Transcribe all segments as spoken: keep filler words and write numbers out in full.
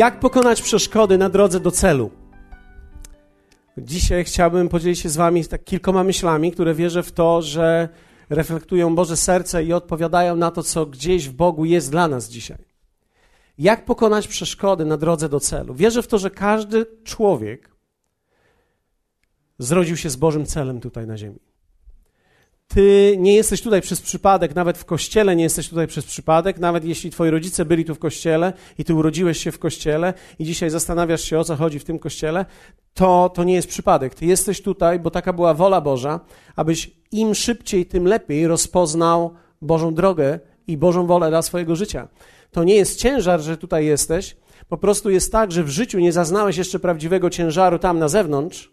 Jak pokonać przeszkody na drodze do celu? Dzisiaj chciałbym podzielić się z wami tak kilkoma myślami, które wierzę w to, że reflektują Boże serce i odpowiadają na to, co gdzieś w Bogu jest dla nas dzisiaj. Jak pokonać przeszkody na drodze do celu? Wierzę w to, że każdy człowiek zrodził się z Bożym celem tutaj na ziemi. Ty nie jesteś tutaj przez przypadek, nawet w kościele nie jesteś tutaj przez przypadek, nawet jeśli twoi rodzice byli tu w kościele i ty urodziłeś się w kościele i dzisiaj zastanawiasz się, o co chodzi w tym kościele, to, to nie jest przypadek. Ty jesteś tutaj, bo taka była wola Boża, abyś im szybciej, tym lepiej rozpoznał Bożą drogę i Bożą wolę dla swojego życia. To nie jest ciężar, że tutaj jesteś, po prostu jest tak, że w życiu nie zaznałeś jeszcze prawdziwego ciężaru tam na zewnątrz.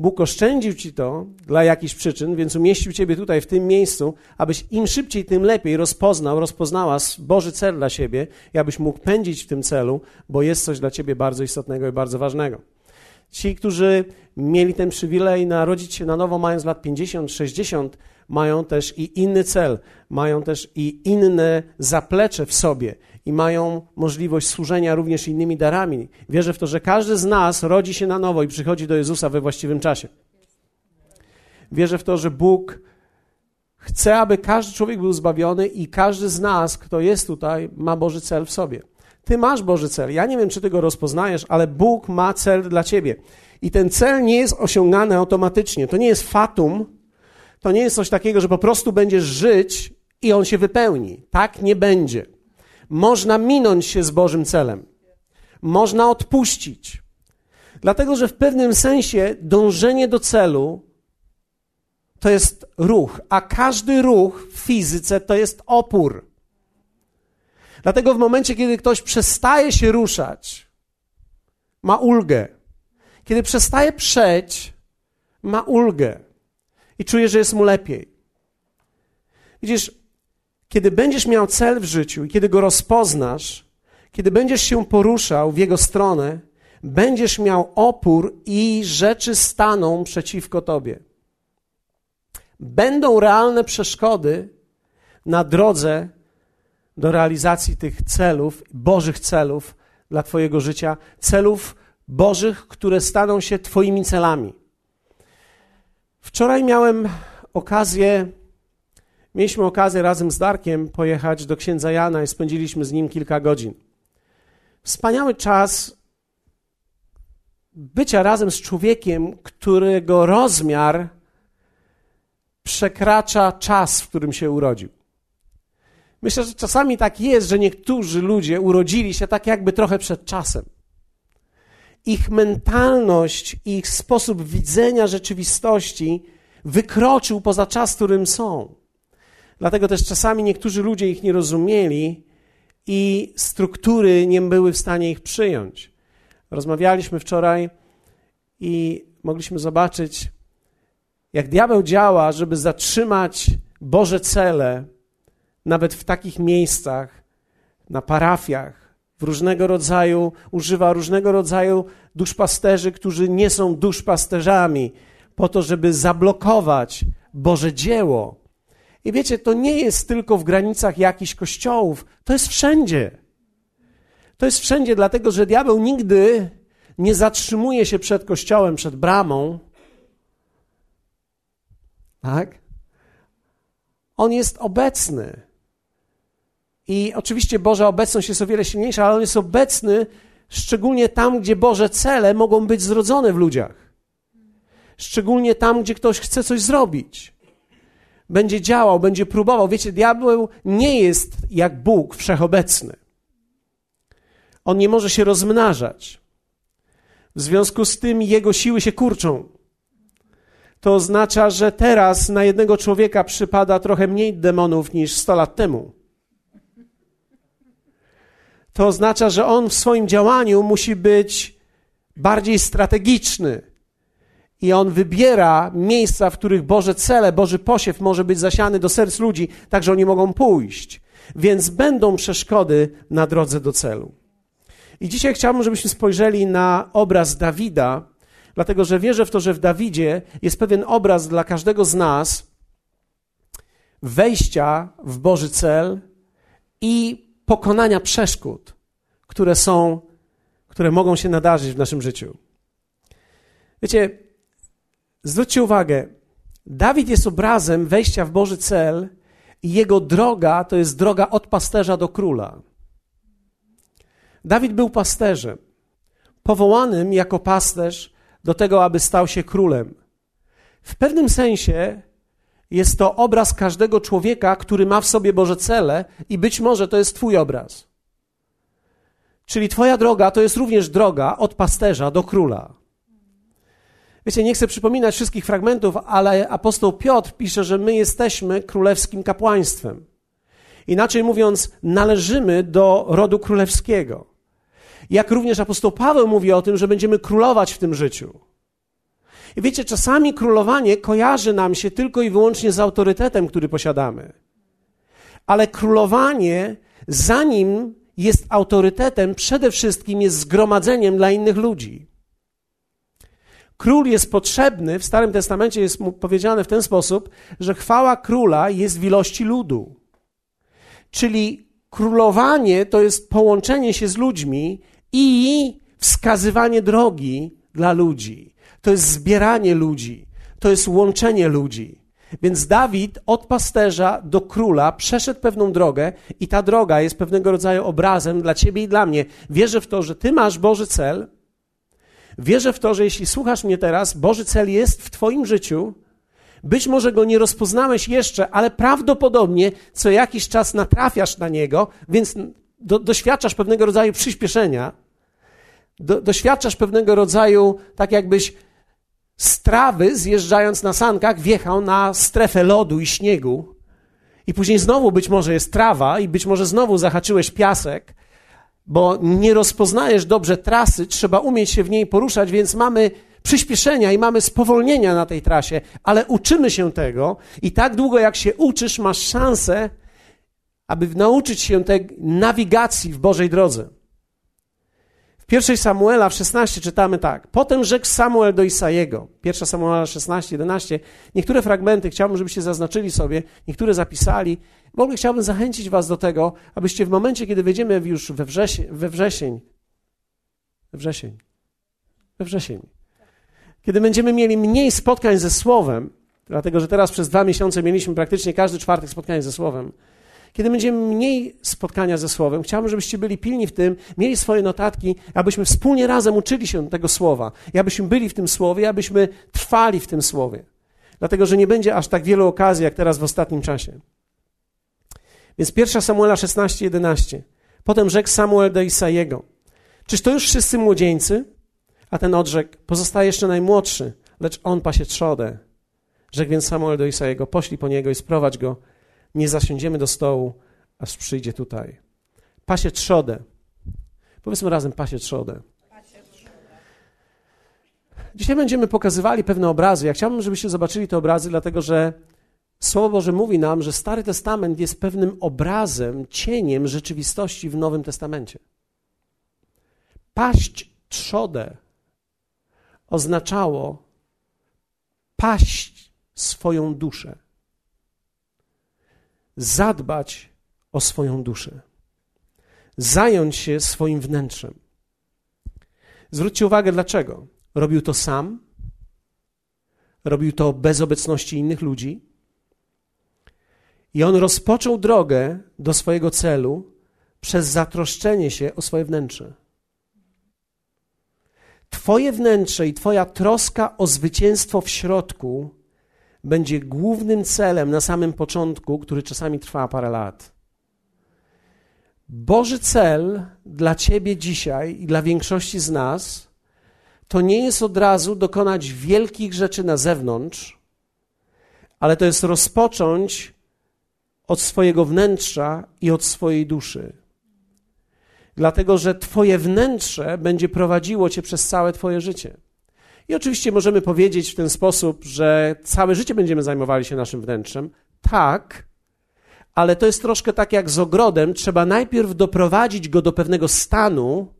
Bóg oszczędził ci to dla jakichś przyczyn, więc umieścił ciebie tutaj w tym miejscu, abyś im szybciej, tym lepiej rozpoznał, rozpoznała Boży cel dla siebie i abyś mógł pędzić w tym celu, bo jest coś dla ciebie bardzo istotnego i bardzo ważnego. Ci, którzy mieli ten przywilej narodzić się na nowo, mając lat pięćdziesiąt, sześćdziesiąt, mają też i inny cel, mają też i inne zaplecze w sobie i mają możliwość służenia również innymi darami. Wierzę w to, że każdy z nas rodzi się na nowo i przychodzi do Jezusa we właściwym czasie. Wierzę w to, że Bóg chce, aby każdy człowiek był zbawiony i każdy z nas, kto jest tutaj, ma Boży cel w sobie. Ty masz Boży cel. Ja nie wiem, czy ty go rozpoznajesz, ale Bóg ma cel dla ciebie. I ten cel nie jest osiągany automatycznie. To nie jest fatum. To nie jest coś takiego, że po prostu będziesz żyć i on się wypełni. Tak nie będzie. Można minąć się z Bożym celem. Można odpuścić. Dlatego, że w pewnym sensie dążenie do celu to jest ruch, a każdy ruch w fizyce to jest opór. Dlatego w momencie, kiedy ktoś przestaje się ruszać, ma ulgę. Kiedy przestaje przeć, ma ulgę. I czuje, że jest mu lepiej. Widzisz, kiedy będziesz miał cel w życiu i kiedy go rozpoznasz, kiedy będziesz się poruszał w jego stronę, będziesz miał opór i rzeczy staną przeciwko tobie. Będą realne przeszkody na drodze do realizacji tych celów, Bożych celów dla twojego życia, celów Bożych, które staną się twoimi celami. Wczoraj miałem okazję, mieliśmy okazję razem z Darkiem pojechać do księdza Jana i spędziliśmy z nim kilka godzin. Wspaniały czas bycia razem z człowiekiem, którego rozmiar przekracza czas, w którym się urodził. Myślę, że czasami tak jest, że niektórzy ludzie urodzili się tak jakby trochę przed czasem. Ich mentalność, ich sposób widzenia rzeczywistości wykroczył poza czas, którym są. Dlatego też czasami niektórzy ludzie ich nie rozumieli i struktury nie były w stanie ich przyjąć. Rozmawialiśmy wczoraj i mogliśmy zobaczyć, jak diabeł działa, żeby zatrzymać Boże cele nawet w takich miejscach, na parafiach, w różnego rodzaju, używa różnego rodzaju duszpasterzy, którzy nie są duszpasterzami, po to, żeby zablokować Boże dzieło. I wiecie, to nie jest tylko w granicach jakichś kościołów, to jest wszędzie. To jest wszędzie, dlatego że diabeł nigdy nie zatrzymuje się przed kościołem, przed bramą. Tak? On jest obecny. I oczywiście Boża obecność jest o wiele silniejsza, ale on jest obecny szczególnie tam, gdzie Boże cele mogą być zrodzone w ludziach. Szczególnie tam, gdzie ktoś chce coś zrobić. Będzie działał, będzie próbował. Wiecie, diabeł nie jest jak Bóg wszechobecny. On nie może się rozmnażać. W związku z tym jego siły się kurczą. To oznacza, że teraz na jednego człowieka przypada trochę mniej demonów niż sto lat temu. To oznacza, że on w swoim działaniu musi być bardziej strategiczny i on wybiera miejsca, w których Boże cele, Boży posiew może być zasiany do serc ludzi, tak że oni mogą pójść. Więc będą przeszkody na drodze do celu. I dzisiaj chciałbym, żebyśmy spojrzeli na obraz Dawida, dlatego że wierzę w to, że w Dawidzie jest pewien obraz dla każdego z nas wejścia w Boży cel i pokonania przeszkód, które są, które mogą się nadarzyć w naszym życiu. Wiecie, zwróćcie uwagę, Dawid jest obrazem wejścia w Boży cel i jego droga to jest droga od pasterza do króla. Dawid był pasterzem, powołanym jako pasterz do tego, aby stał się królem. W pewnym sensie jest to obraz każdego człowieka, który ma w sobie Boże cele i być może to jest twój obraz. Czyli twoja droga to jest również droga od pasterza do króla. Wiecie, nie chcę przypominać wszystkich fragmentów, ale apostoł Piotr pisze, że my jesteśmy królewskim kapłaństwem. Inaczej mówiąc, należymy do rodu królewskiego. Jak również apostoł Paweł mówi o tym, że będziemy królować w tym życiu. I wiecie, czasami królowanie kojarzy nam się tylko i wyłącznie z autorytetem, który posiadamy. Ale królowanie, zanim jest autorytetem, przede wszystkim jest zgromadzeniem dla innych ludzi. Król jest potrzebny, w Starym Testamencie jest mu powiedziane w ten sposób, że chwała króla jest w ilości ludu. Czyli królowanie to jest połączenie się z ludźmi i wskazywanie drogi dla ludzi. To jest zbieranie ludzi, to jest łączenie ludzi. Więc Dawid od pasterza do króla przeszedł pewną drogę i ta droga jest pewnego rodzaju obrazem dla ciebie i dla mnie. Wierzę w to, że ty masz Boży cel. Wierzę w to, że jeśli słuchasz mnie teraz, Boży cel jest w twoim życiu. Być może go nie rozpoznałeś jeszcze, ale prawdopodobnie co jakiś czas natrafiasz na niego, więc do, doświadczasz pewnego rodzaju przyspieszenia. Do, doświadczasz pewnego rodzaju, tak jakbyś z trawy, zjeżdżając na sankach, wjechał na strefę lodu i śniegu i później znowu być może jest trawa i być może znowu zahaczyłeś piasek, bo nie rozpoznajesz dobrze trasy, trzeba umieć się w niej poruszać, więc mamy przyspieszenia i mamy spowolnienia na tej trasie, ale uczymy się tego i tak długo jak się uczysz, masz szansę, aby nauczyć się tej nawigacji w Bożej drodze. W pierwszym Samuela w szesnastym czytamy tak. Potem rzekł Samuel do Isajego. pierwszym Samuela szesnaście jedenaście. Niektóre fragmenty chciałbym, żebyście zaznaczyli sobie, niektóre zapisali. W ogóle chciałbym zachęcić was do tego, abyście w momencie, kiedy wejdziemy już we wrzesień, we wrzesień, we wrzesień, we wrzesień, kiedy będziemy mieli mniej spotkań ze Słowem, dlatego że teraz przez dwa miesiące mieliśmy praktycznie każdy czwartek spotkanie ze Słowem, kiedy będziemy mniej spotkania ze Słowem, chciałbym, żebyście byli pilni w tym, mieli swoje notatki, abyśmy wspólnie razem uczyli się tego Słowa, i abyśmy byli w tym Słowie, abyśmy trwali w tym Słowie. Dlatego, że nie będzie aż tak wielu okazji, jak teraz w ostatnim czasie. Więc pierwszym Samuela szesnaście jedenaście. Potem rzekł Samuel do Isajego. Czyż to już wszyscy młodzieńcy? A ten odrzekł, pozostaje jeszcze najmłodszy, lecz on pasie trzodę. Rzekł więc Samuel do Isajego, poślij po niego i sprowadź go, nie zasiądziemy do stołu, aż przyjdzie tutaj. Pasie trzodę. Powiedzmy razem, pasie trzodę. Dzisiaj będziemy pokazywali pewne obrazy. Ja chciałbym, żebyście zobaczyli te obrazy, dlatego że Słowo Boże mówi nam, że Stary Testament jest pewnym obrazem, cieniem rzeczywistości w Nowym Testamencie. Paść trzodę oznaczało paść swoją duszę. Zadbać o swoją duszę. Zająć się swoim wnętrzem. Zwróćcie uwagę, dlaczego. Robił to sam. Robił to bez obecności innych ludzi. I on rozpoczął drogę do swojego celu przez zatroszczenie się o swoje wnętrze. Twoje wnętrze i twoja troska o zwycięstwo w środku będzie głównym celem na samym początku, który czasami trwa parę lat. Boży cel dla ciebie dzisiaj i dla większości z nas to nie jest od razu dokonać wielkich rzeczy na zewnątrz, ale to jest rozpocząć od swojego wnętrza i od swojej duszy. Dlatego, że twoje wnętrze będzie prowadziło cię przez całe twoje życie. I oczywiście możemy powiedzieć w ten sposób, że całe życie będziemy zajmowali się naszym wnętrzem. Tak, ale to jest troszkę tak jak z ogrodem. Trzeba najpierw doprowadzić go do pewnego stanu,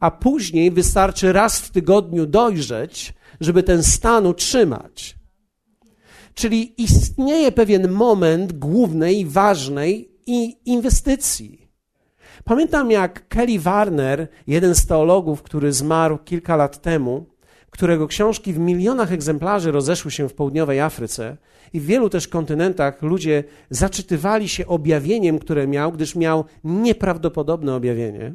a później wystarczy raz w tygodniu dojrzeć, żeby ten stan utrzymać. Czyli istnieje pewien moment głównej, ważnej inwestycji. Pamiętam, jak Kelly Warner, jeden z teologów, który zmarł kilka lat temu, którego książki w milionach egzemplarzy rozeszły się w południowej Afryce i w wielu też kontynentach ludzie zaczytywali się objawieniem, które miał, gdyż miał nieprawdopodobne objawienie.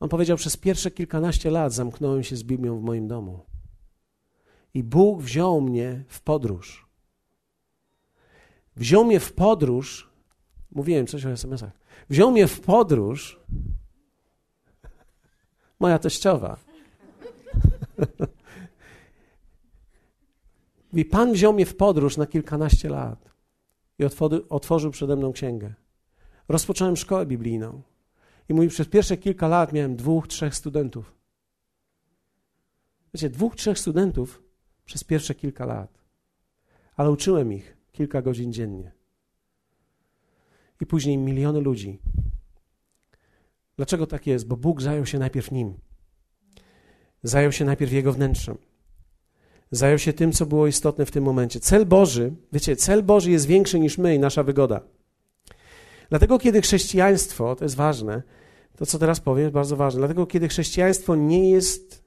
On powiedział, przez pierwsze kilkanaście lat zamknąłem się z Biblią w moim domu i Bóg wziął mnie w podróż. Wziął mnie w podróż, mówiłem coś o es em esach, wziął mnie w podróż moja teściowa. I Pan wziął mnie w podróż na kilkanaście lat i otworzył przede mną księgę. Rozpocząłem szkołę biblijną. I mówi, przez pierwsze kilka lat miałem dwóch, trzech studentów. Wiecie, dwóch, trzech studentów przez pierwsze kilka lat. Ale uczyłem ich kilka godzin dziennie. I później miliony ludzi. Dlaczego tak jest? Bo Bóg zajął się najpierw nim. Zajął się najpierw jego wnętrzem. Zajął się tym, co było istotne w tym momencie. Cel Boży, wiecie, cel Boży jest większy niż my i nasza wygoda. Dlatego kiedy chrześcijaństwo, to jest ważne, to co teraz powiem jest bardzo ważne, dlatego kiedy chrześcijaństwo nie jest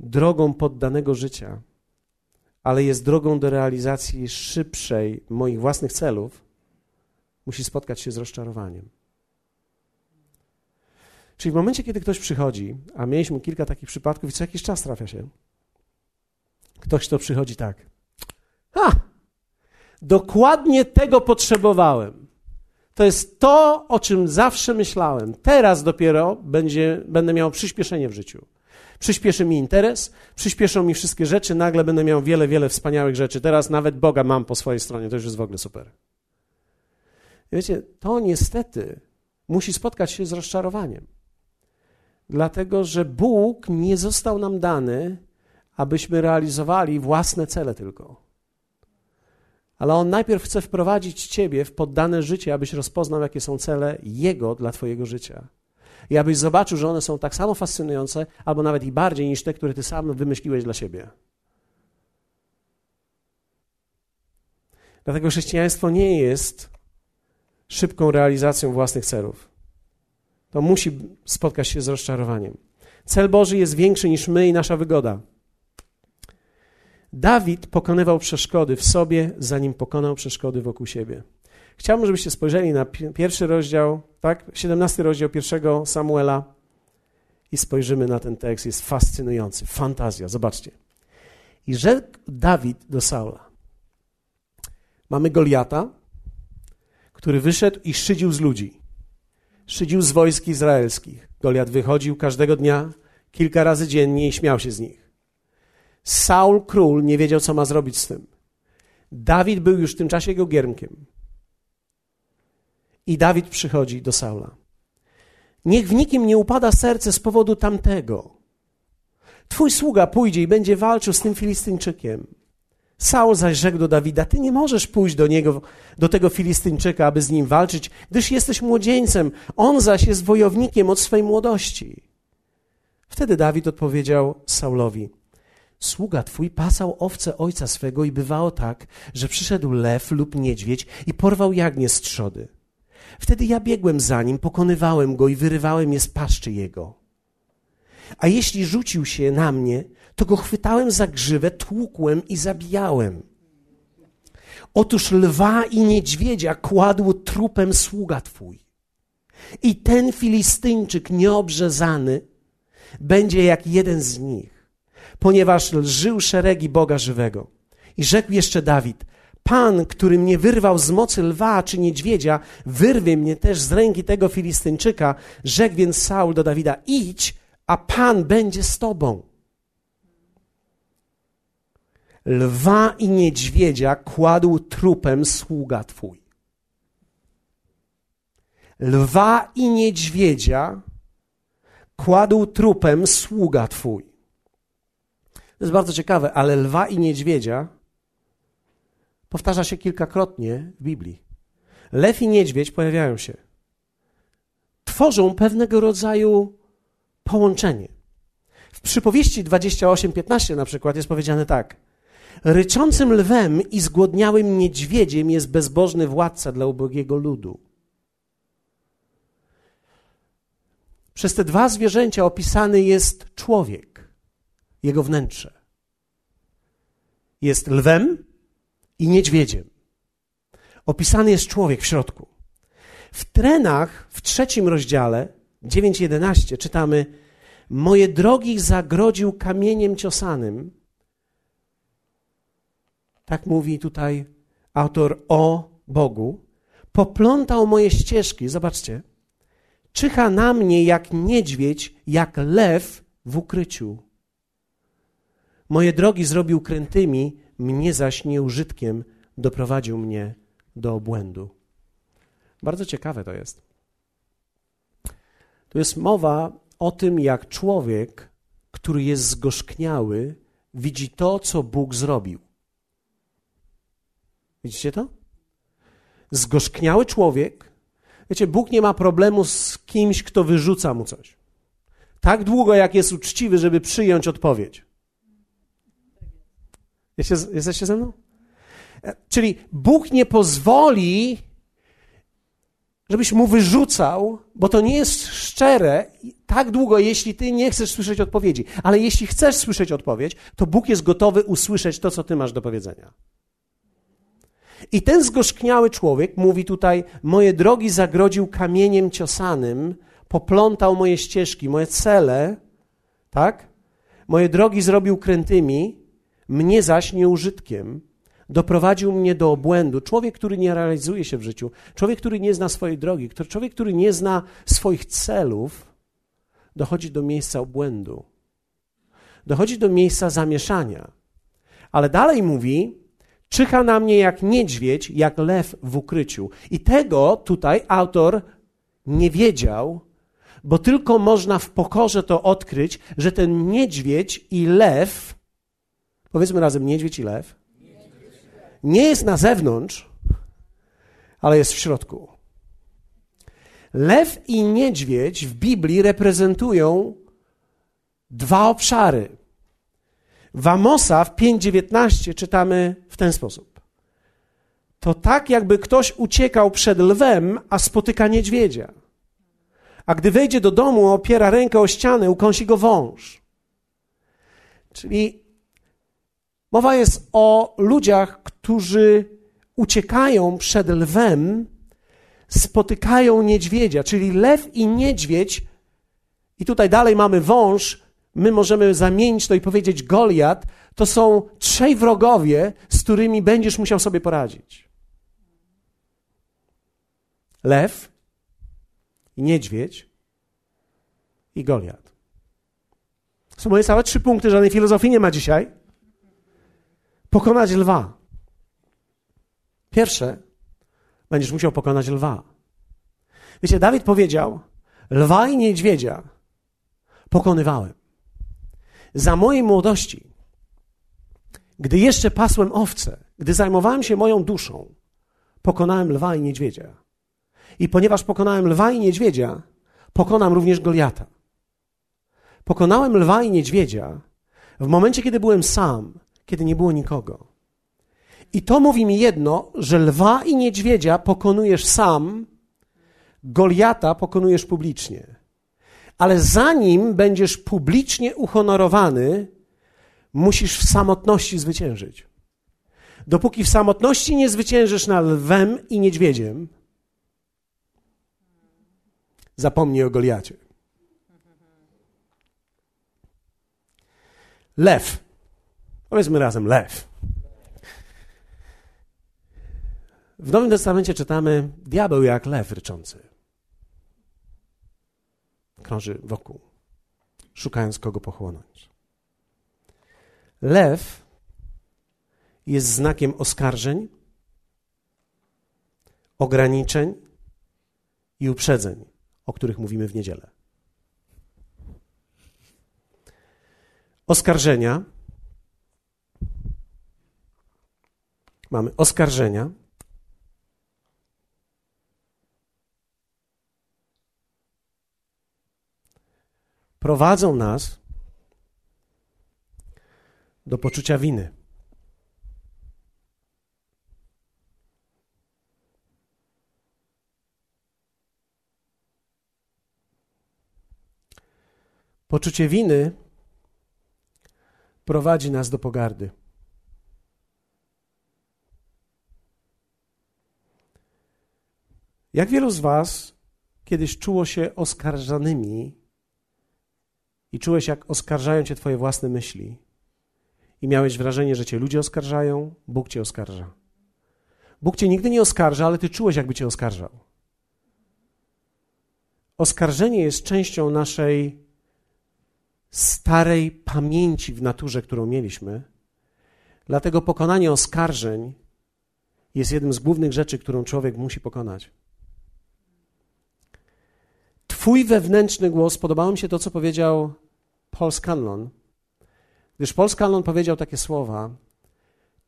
drogą poddanego życia, ale jest drogą do realizacji szybszej moich własnych celów, musi spotkać się z rozczarowaniem. Czyli w momencie, kiedy ktoś przychodzi, a mieliśmy kilka takich przypadków i co jakiś czas trafia się, ktoś, kto przychodzi tak, ha, dokładnie tego potrzebowałem. To jest to, o czym zawsze myślałem. Teraz dopiero będzie, będę miał przyspieszenie w życiu. Przyspieszy mi interes, przyspieszą mi wszystkie rzeczy, nagle będę miał wiele, wiele wspaniałych rzeczy. Teraz nawet Boga mam po swojej stronie, to już jest w ogóle super. Wiecie, to niestety musi spotkać się z rozczarowaniem. Dlatego, że Bóg nie został nam dany, abyśmy realizowali własne cele tylko. Ale On najpierw chce wprowadzić Ciebie w poddane życie, abyś rozpoznał, jakie są cele Jego dla Twojego życia. I abyś zobaczył, że one są tak samo fascynujące, albo nawet i bardziej niż te, które Ty sam wymyśliłeś dla siebie. Dlatego chrześcijaństwo nie jest szybką realizacją własnych celów. To musi spotkać się z rozczarowaniem. Cel Boży jest większy niż my i nasza wygoda. Dawid pokonywał przeszkody w sobie, zanim pokonał przeszkody wokół siebie. Chciałbym, żebyście spojrzeli na pierwszy rozdział, tak? siedemnasty rozdział pierwszego Samuela i spojrzymy na ten tekst. Jest fascynujący, fantazja, zobaczcie. I rzekł Dawid do Saula. Mamy Goliata, który wyszedł i szydził z ludzi. Szydził z wojsk izraelskich. Goliat wychodził każdego dnia, kilka razy dziennie i śmiał się z nich. Saul, król, nie wiedział, co ma zrobić z tym. Dawid był już w tym czasie jego giermkiem. I Dawid przychodzi do Saula. Niech w nikim nie upada serce z powodu tamtego. Twój sługa pójdzie i będzie walczył z tym Filistyńczykiem. Saul zaś rzekł do Dawida, ty nie możesz pójść do niego, do tego Filistyńczyka, aby z nim walczyć, gdyż jesteś młodzieńcem, on zaś jest wojownikiem od swej młodości. Wtedy Dawid odpowiedział Saulowi, sługa twój pasał owce ojca swego i bywało tak, że przyszedł lew lub niedźwiedź i porwał jagnię z trzody. Wtedy ja biegłem za nim, pokonywałem go i wyrywałem je z paszczy jego. A jeśli rzucił się na mnie, to go chwytałem za grzywę, tłukłem i zabijałem. Otóż lwa i niedźwiedzia kładł trupem sługa twój. I ten Filistyńczyk nieobrzezany będzie jak jeden z nich. Ponieważ lżył szeregi Boga żywego. I rzekł jeszcze Dawid, Pan, który mnie wyrwał z mocy lwa czy niedźwiedzia, wyrwie mnie też z ręki tego Filistyńczyka. Rzekł więc Saul do Dawida, idź, a Pan będzie z tobą. Lwa i niedźwiedzia kładł trupem sługa twój. Lwa i niedźwiedzia kładł trupem sługa twój. To jest bardzo ciekawe, ale lwa i niedźwiedzia powtarza się kilkakrotnie w Biblii. Lew i niedźwiedź pojawiają się. Tworzą pewnego rodzaju połączenie. W Przypowieści dwadzieścia osiem piętnaście na przykład jest powiedziane tak. Ryczącym lwem i zgłodniałym niedźwiedziem jest bezbożny władca dla ubogiego ludu. Przez te dwa zwierzęcia opisany jest człowiek, jego wnętrze. Jest lwem i niedźwiedziem. Opisany jest człowiek w środku. W Trenach, w trzecim rozdziale, dziewięć jedenaście, czytamy: moje drogi zagrodził kamieniem ciosanym. Tak mówi tutaj autor o Bogu. Poplątał moje ścieżki. Zobaczcie. Czyha na mnie jak niedźwiedź, jak lew w ukryciu. Moje drogi zrobił krętymi, mnie zaś nieużytkiem doprowadził mnie do obłędu. Bardzo ciekawe to jest. Tu jest mowa o tym, jak człowiek, który jest zgorzkniały, widzi to, co Bóg zrobił. Widzicie to? Zgorzkniały człowiek. Wiecie, Bóg nie ma problemu z kimś, kto wyrzuca mu coś. Tak długo, jak jest uczciwy, żeby przyjąć odpowiedź. Jesteście, jesteście ze mną? Czyli Bóg nie pozwoli, żebyś mu wyrzucał, bo to nie jest szczere tak długo, jeśli ty nie chcesz słyszeć odpowiedzi. Ale jeśli chcesz słyszeć odpowiedź, to Bóg jest gotowy usłyszeć to, co ty masz do powiedzenia. I ten zgorzkniały człowiek mówi tutaj: moje drogi zagrodził kamieniem ciosanym, poplątał moje ścieżki, moje cele, tak? Moje drogi zrobił krętymi, mnie zaś nieużytkiem. Doprowadził mnie do obłędu. Człowiek, który nie realizuje się w życiu, człowiek, który nie zna swojej drogi, człowiek, który nie zna swoich celów, dochodzi do miejsca obłędu. Dochodzi do miejsca zamieszania. Ale dalej mówi: czyha na mnie jak niedźwiedź, jak lew w ukryciu. I tego tutaj autor nie wiedział, bo tylko można w pokorze to odkryć, że ten niedźwiedź i lew, powiedzmy razem niedźwiedź i lew, nie jest na zewnątrz, ale jest w środku. Lew i niedźwiedź w Biblii reprezentują dwa obszary. W Amosa w pięć dziewiętnaście czytamy w ten sposób: to tak, jakby ktoś uciekał przed lwem, a spotyka niedźwiedzia. A gdy wejdzie do domu, opiera rękę o ścianę, ukąsi go wąż. Czyli mowa jest o ludziach, którzy uciekają przed lwem, spotykają niedźwiedzia, czyli lew i niedźwiedź, i tutaj dalej mamy wąż. My możemy zamienić to i powiedzieć Goliat. To są trzej wrogowie, z którymi będziesz musiał sobie poradzić. Lew, niedźwiedź i Goliat. To są moje całe trzy punkty, żadnej filozofii nie ma dzisiaj. Pokonać lwa. Pierwsze, będziesz musiał pokonać lwa. Wiecie, Dawid powiedział: lwa i niedźwiedzia pokonywałem. Za mojej młodości, gdy jeszcze pasłem owce, gdy zajmowałem się moją duszą, pokonałem lwa i niedźwiedzia. I ponieważ pokonałem lwa i niedźwiedzia, pokonam również Goliata. Pokonałem lwa i niedźwiedzia w momencie, kiedy byłem sam, kiedy nie było nikogo. I to mówi mi jedno, że lwa i niedźwiedzia pokonujesz sam, Goliata pokonujesz publicznie. Ale zanim będziesz publicznie uhonorowany, musisz w samotności zwyciężyć. Dopóki w samotności nie zwyciężysz nad lwem i niedźwiedziem, zapomnij o Goliacie. Lew. Powiedzmy razem lew. W Nowym Testamencie czytamy: diabeł jak lew ryczący krąży wokół, szukając kogo pochłonąć. Lew jest znakiem oskarżeń, ograniczeń i uprzedzeń, o których mówimy w niedzielę. Oskarżenia. Mamy oskarżenia, prowadzą nas do poczucia winy. Poczucie winy prowadzi nas do pogardy. Jak wielu z was kiedyś czuło się oskarżanymi i czułeś, jak oskarżają cię twoje własne myśli i miałeś wrażenie, że cię ludzie oskarżają, Bóg cię oskarża. Bóg cię nigdy nie oskarża, ale ty czułeś, jakby cię oskarżał. Oskarżenie jest częścią naszej starej pamięci w naturze, którą mieliśmy, dlatego pokonanie oskarżeń jest jednym z głównych rzeczy, którą człowiek musi pokonać. Twój wewnętrzny głos, podobało mi się to, co powiedział Paul Scanlon, gdyż Paul Scanlon powiedział takie słowa: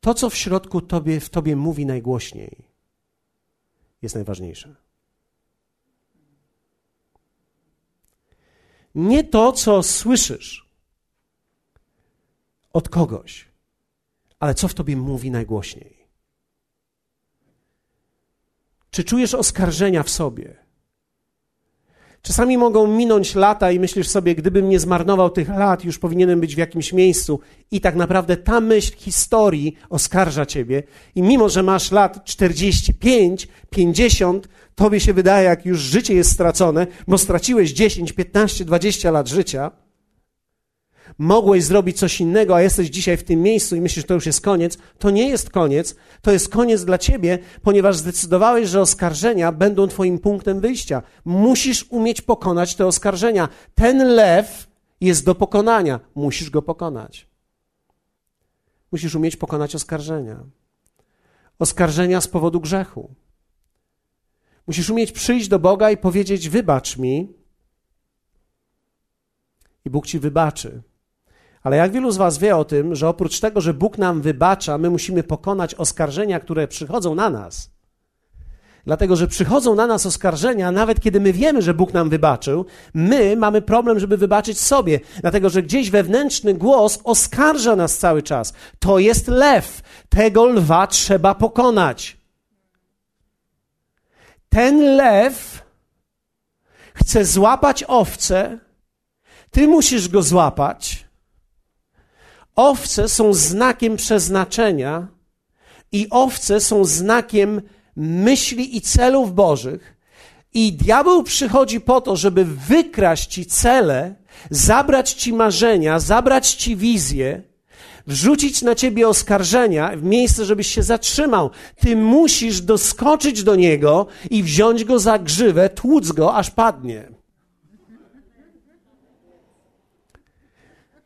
to, co w środku tobie, w tobie mówi najgłośniej, jest najważniejsze. Nie to, co słyszysz od kogoś, ale co w tobie mówi najgłośniej. Czy czujesz oskarżenia w sobie? Czasami mogą minąć lata i myślisz sobie, gdybym nie zmarnował tych lat, już powinienem być w jakimś miejscu i tak naprawdę ta myśl historii oskarża ciebie i mimo, że masz lat czterdzieści pięć, pięćdziesiąt, tobie się wydaje, jak już życie jest stracone, bo straciłeś dziesięć, piętnaście, dwadzieścia lat życia, mogłeś zrobić coś innego, a jesteś dzisiaj w tym miejscu i myślisz, że to już jest koniec. To nie jest koniec, to jest koniec dla ciebie, ponieważ zdecydowałeś, że oskarżenia będą twoim punktem wyjścia. Musisz umieć pokonać te oskarżenia. Ten lew jest do pokonania, musisz go pokonać. Musisz umieć pokonać oskarżenia. Oskarżenia z powodu grzechu. Musisz umieć przyjść do Boga i powiedzieć: wybacz mi, i Bóg ci wybaczy. Ale jak wielu z was wie o tym, że oprócz tego, że Bóg nam wybacza, my musimy pokonać oskarżenia, które przychodzą na nas. Dlatego, że przychodzą na nas oskarżenia, nawet kiedy my wiemy, że Bóg nam wybaczył, my mamy problem, żeby wybaczyć sobie. Dlatego, że gdzieś wewnętrzny głos oskarża nas cały czas. To jest lew. Tego lwa trzeba pokonać. Ten lew chce złapać owce, ty musisz go złapać. Owce są znakiem przeznaczenia i owce są znakiem myśli i celów Bożych. I diabeł przychodzi po to, żeby wykraść ci cele, zabrać ci marzenia, zabrać ci wizję, wrzucić na ciebie oskarżenia w miejsce, żebyś się zatrzymał. Ty musisz doskoczyć do niego i wziąć go za grzywę, tłuc go, aż padnie.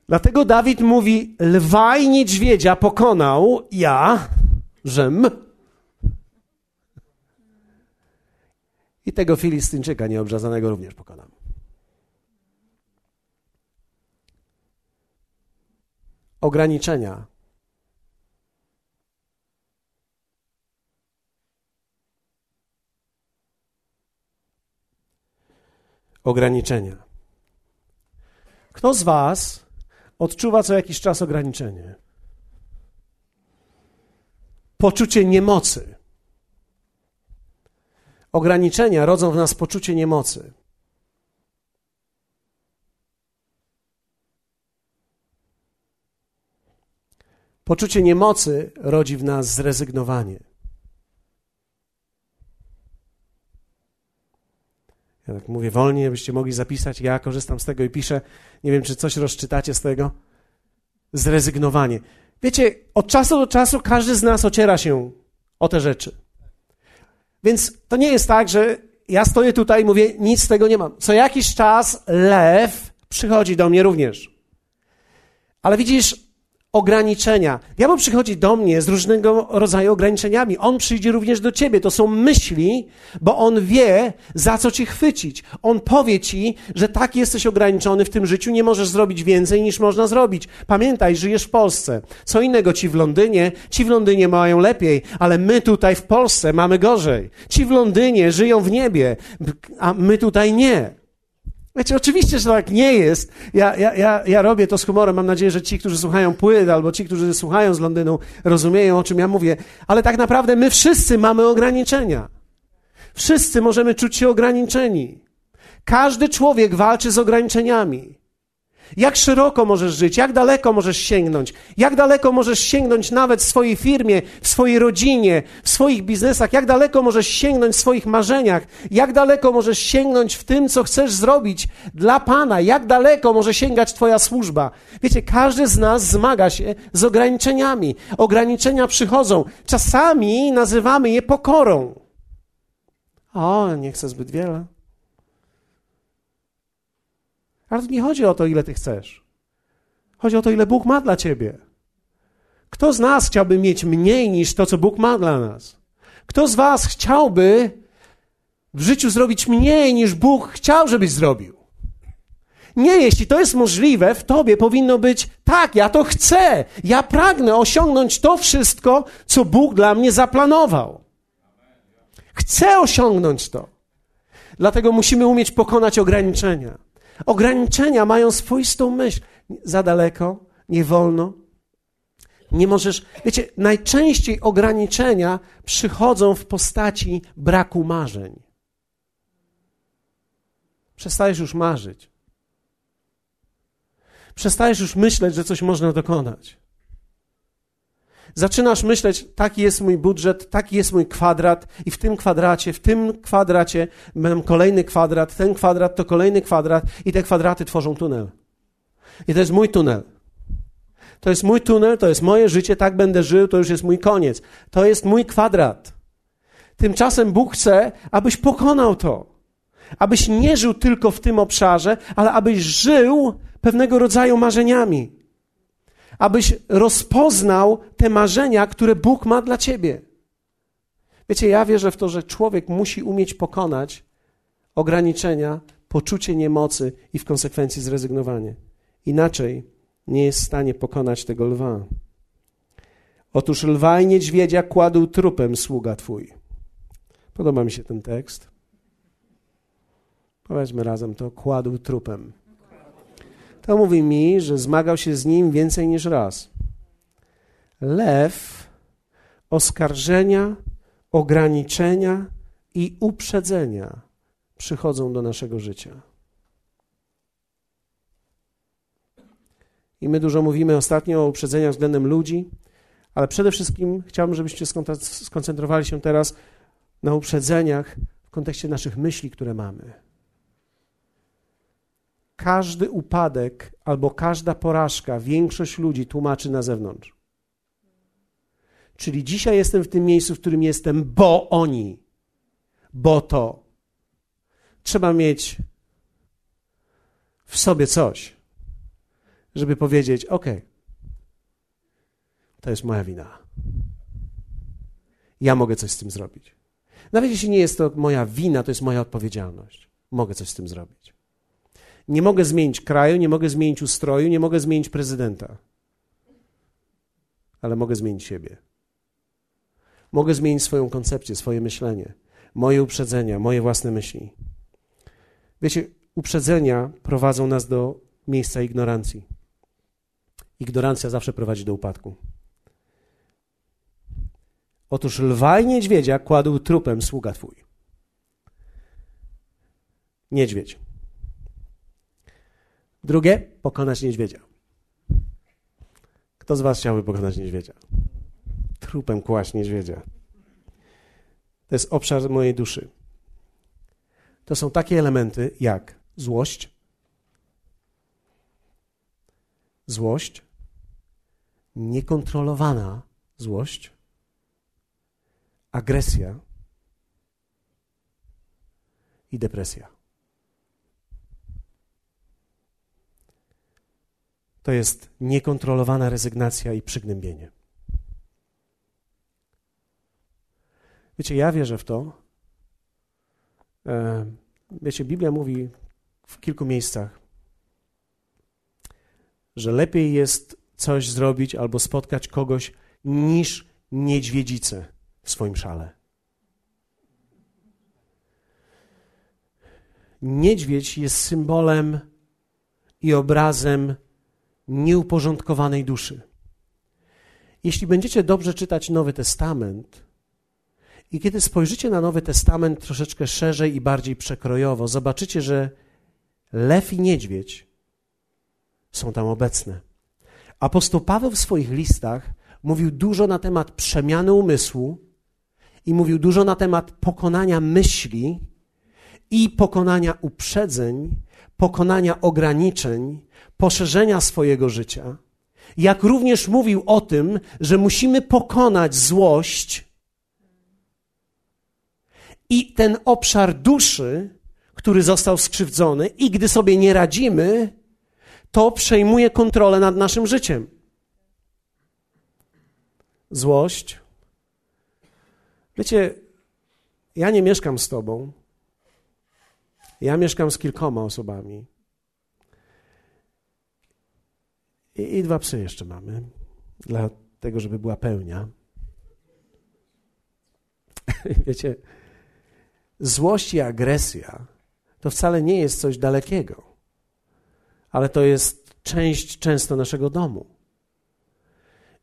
Dlatego Dawid mówi: lwa i niedźwiedzia pokonał ja, żem. I tego Filistyńczyka nieobrzezanego również pokonam. Ograniczenia. Ograniczenia. Kto z was odczuwa co jakiś czas ograniczenie? Poczucie niemocy. Ograniczenia rodzą w nas poczucie niemocy. Poczucie niemocy rodzi w nas zrezygnowanie. Ja tak mówię wolniej, abyście mogli zapisać. Ja korzystam z tego i piszę. Nie wiem, czy coś rozczytacie z tego. Zrezygnowanie. Wiecie, od czasu do czasu każdy z nas ociera się o te rzeczy. Więc to nie jest tak, że ja stoję tutaj i mówię: nic z tego nie mam. Co jakiś czas lew przychodzi do mnie również. Ale widzisz, ograniczenia. Diabeł przychodzi do mnie z różnego rodzaju ograniczeniami. On przyjdzie również do ciebie. To są myśli, bo on wie, za co ci chwycić. On powie ci, że tak jesteś ograniczony w tym życiu, nie możesz zrobić więcej niż można zrobić. Pamiętaj, żyjesz w Polsce. Co innego ci w Londynie, ci w Londynie mają lepiej, ale my tutaj w Polsce mamy gorzej. Ci w Londynie żyją w niebie, a my tutaj nie. Wiecie, oczywiście, że tak nie jest. Ja, ja, ja, ja robię to z humorem. Mam nadzieję, że ci, którzy słuchają płyt, albo ci, którzy słuchają z Londynu, rozumieją, o czym ja mówię. Ale tak naprawdę my wszyscy mamy ograniczenia. Wszyscy możemy czuć się ograniczeni. Każdy człowiek walczy z ograniczeniami. Jak szeroko możesz żyć, jak daleko możesz sięgnąć, jak daleko możesz sięgnąć nawet w swojej firmie, w swojej rodzinie, w swoich biznesach, jak daleko możesz sięgnąć w swoich marzeniach, jak daleko możesz sięgnąć w tym, co chcesz zrobić dla Pana, jak daleko może sięgać Twoja służba. Wiecie, każdy z nas zmaga się z ograniczeniami. Ograniczenia przychodzą. Czasami nazywamy je pokorą. O, nie chcę zbyt wiele. Ale nie chodzi o to, ile ty chcesz. Chodzi o to, ile Bóg ma dla ciebie. Kto z nas chciałby mieć mniej niż to, co Bóg ma dla nas? Kto z was chciałby w życiu zrobić mniej niż Bóg chciał, żebyś zrobił? Nie, jeśli to jest możliwe, w tobie powinno być tak, ja to chcę, ja pragnę osiągnąć to wszystko, co Bóg dla mnie zaplanował. Chcę osiągnąć to. Dlatego musimy umieć pokonać ograniczenia. Ograniczenia mają swoistą myśl. Za daleko, nie wolno, nie możesz... Wiecie, najczęściej ograniczenia przychodzą w postaci braku marzeń. Przestajesz już marzyć. Przestajesz już myśleć, że coś można dokonać. Zaczynasz myśleć, taki jest mój budżet, taki jest mój kwadrat i w tym kwadracie, w tym kwadracie mam kolejny kwadrat, ten kwadrat to kolejny kwadrat i te kwadraty tworzą tunel. I to jest mój tunel. To jest mój tunel, to jest moje życie, tak będę żył, to już jest mój koniec. To jest mój kwadrat. Tymczasem Bóg chce, abyś pokonał to. Abyś nie żył tylko w tym obszarze, ale abyś żył pewnego rodzaju marzeniami. Abyś rozpoznał te marzenia, które Bóg ma dla ciebie. Wiecie, ja wierzę w to, że człowiek musi umieć pokonać ograniczenia, poczucie niemocy i w konsekwencji zrezygnowanie. Inaczej nie jest w stanie pokonać tego lwa. Otóż lwa i niedźwiedzia kładł trupem sługa twój. Podoba mi się ten tekst. Powiedzmy razem to, kładł trupem. To mówi mi, że zmagał się z nim więcej niż raz. Lew oskarżenia, ograniczenia i uprzedzenia przychodzą do naszego życia. I my dużo mówimy ostatnio o uprzedzeniach względem ludzi, ale przede wszystkim chciałbym, żebyście skoncentrowali się teraz na uprzedzeniach w kontekście naszych myśli, które mamy. Każdy upadek albo każda porażka większość ludzi tłumaczy na zewnątrz. Czyli dzisiaj jestem w tym miejscu, w którym jestem, bo oni, bo to. Trzeba mieć w sobie coś, żeby powiedzieć, ok, to jest moja wina. Ja mogę coś z tym zrobić. Nawet jeśli nie jest to moja wina, to jest moja odpowiedzialność. Mogę coś z tym zrobić. Nie mogę zmienić kraju, nie mogę zmienić ustroju, nie mogę zmienić prezydenta. Ale mogę zmienić siebie. Mogę zmienić swoją koncepcję, swoje myślenie, moje uprzedzenia, moje własne myśli. Wiecie, uprzedzenia prowadzą nas do miejsca ignorancji. Ignorancja zawsze prowadzi do upadku. Otóż lwa i niedźwiedzia kładł trupem sługa twój. Niedźwiedź. Drugie, pokonać niedźwiedzia. Kto z was chciałby pokonać niedźwiedzia? Trupem kłaść niedźwiedzia. To jest obszar mojej duszy. To są takie elementy jak złość, złość, niekontrolowana złość, agresja i depresja. To jest niekontrolowana rezygnacja i przygnębienie. Wiecie, ja wierzę w to. Wiecie, Biblia mówi w kilku miejscach, że lepiej jest coś zrobić albo spotkać kogoś niż niedźwiedzicę w swoim szale. Niedźwiedź jest symbolem i obrazem nieuporządkowanej duszy. Jeśli będziecie dobrze czytać Nowy Testament i kiedy spojrzycie na Nowy Testament troszeczkę szerzej i bardziej przekrojowo, zobaczycie, że lew i niedźwiedź są tam obecne. Apostoł Paweł w swoich listach mówił dużo na temat przemiany umysłu i mówił dużo na temat pokonania myśli i pokonania uprzedzeń, pokonania ograniczeń, poszerzenia swojego życia, jak również mówił o tym, że musimy pokonać złość i ten obszar duszy, który został skrzywdzony, i gdy sobie nie radzimy, to przejmuje kontrolę nad naszym życiem. Złość. Wiecie, ja nie mieszkam z tobą. Ja mieszkam z kilkoma osobami. I, i dwa psy jeszcze mamy, dla tego, żeby była pełnia. Wiecie, złość i agresja to wcale nie jest coś dalekiego, ale to jest część często naszego domu.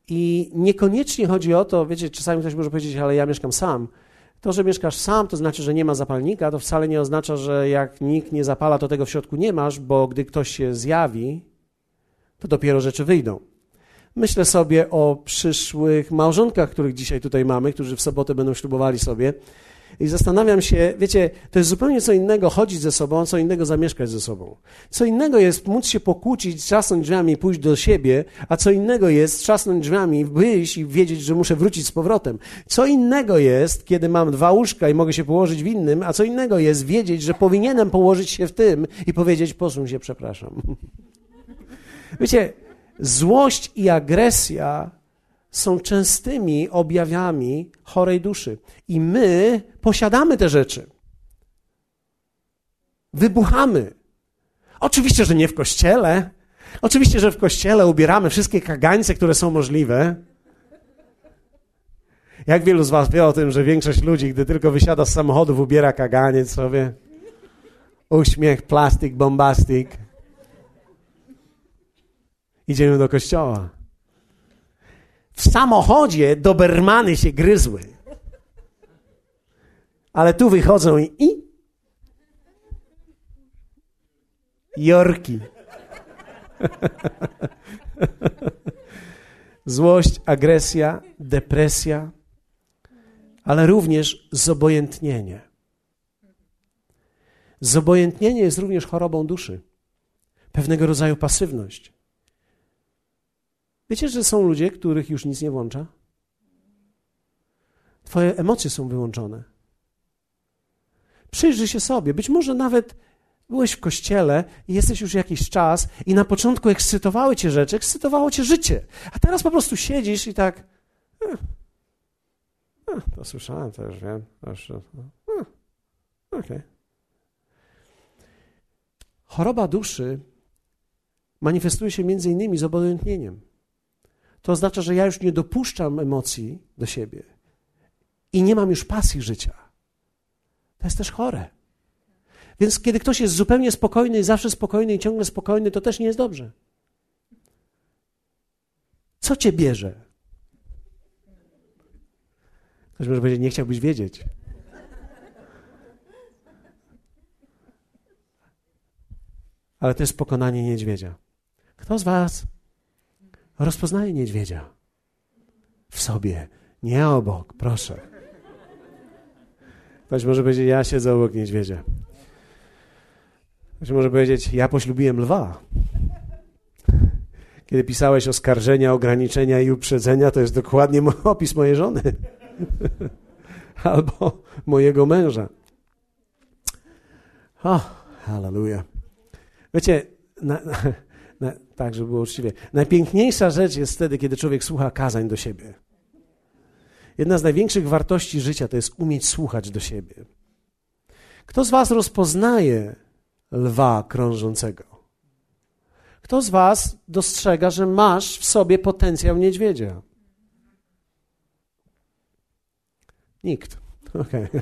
I niekoniecznie chodzi o to, wiecie, czasami ktoś może powiedzieć, ale ja mieszkam sam. To, że mieszkasz sam, to znaczy, że nie ma zapalnika, to wcale nie oznacza, że jak nikt nie zapala, to tego w środku nie masz, bo gdy ktoś się zjawi, to dopiero rzeczy wyjdą. Myślę sobie o przyszłych małżonkach, których dzisiaj tutaj mamy, którzy w sobotę będą ślubowali sobie i zastanawiam się, wiecie, to jest zupełnie co innego chodzić ze sobą, co innego zamieszkać ze sobą. Co innego jest móc się pokłócić, trzasnąć drzwiami i pójść do siebie, a co innego jest trzasnąć drzwiami, wyjść i wiedzieć, że muszę wrócić z powrotem. Co innego jest, kiedy mam dwa łóżka i mogę się położyć w innym, a co innego jest wiedzieć, że powinienem położyć się w tym i powiedzieć, posuń się, przepraszam. Wiecie, złość i agresja są częstymi objawami chorej duszy. I my posiadamy te rzeczy. Wybuchamy. Oczywiście, że nie w kościele. Oczywiście, że w kościele ubieramy wszystkie kagańce, które są możliwe. Jak wielu z was wie o tym, że większość ludzi, gdy tylko wysiada z samochodów, ubiera kaganiec sobie. Uśmiech, plastik, bombastik. Idziemy do kościoła. W samochodzie dobermany się gryzły. Ale tu wychodzą i... i? Jorki. Złość, agresja, depresja, ale również zobojętnienie. Zobojętnienie jest również chorobą duszy. Pewnego rodzaju pasywność. Wiecie, że są ludzie, których już nic nie włącza? Twoje emocje są wyłączone. Przyjrzyj się sobie. Być może nawet byłeś w kościele i jesteś już jakiś czas i na początku ekscytowały cię rzeczy, ekscytowało cię życie. A teraz po prostu siedzisz i tak... Eh, eh, to słyszałem, to już wiem. To już, eh, okay. Choroba duszy manifestuje się między innymi z obojętnieniem. To oznacza, że ja już nie dopuszczam emocji do siebie i nie mam już pasji życia. To jest też chore. Więc kiedy ktoś jest zupełnie spokojny i zawsze spokojny i ciągle spokojny, to też nie jest dobrze. Co cię bierze? Ktoś może powiedzieć, nie chciałbyś wiedzieć. Ale to jest pokonanie niedźwiedzia. Kto z was rozpoznaje niedźwiedzia? W sobie, nie obok, proszę. Ktoś może powiedzieć, ja siedzę obok niedźwiedzia. Ktoś może powiedzieć, ja poślubiłem lwa. Kiedy pisałeś oskarżenia, ograniczenia i uprzedzenia, to jest dokładnie opis mojej żony. Albo mojego męża. O, hallelujah. Wiecie, na, na, na, tak, żeby było uczciwie, najpiękniejsza rzecz jest wtedy, kiedy człowiek słucha kazań do siebie. Jedna z największych wartości życia to jest umieć słuchać do siebie. Kto z was rozpoznaje lwa krążącego? Kto z was dostrzega, że masz w sobie potencjał niedźwiedzia? Nikt. Okej. Okay.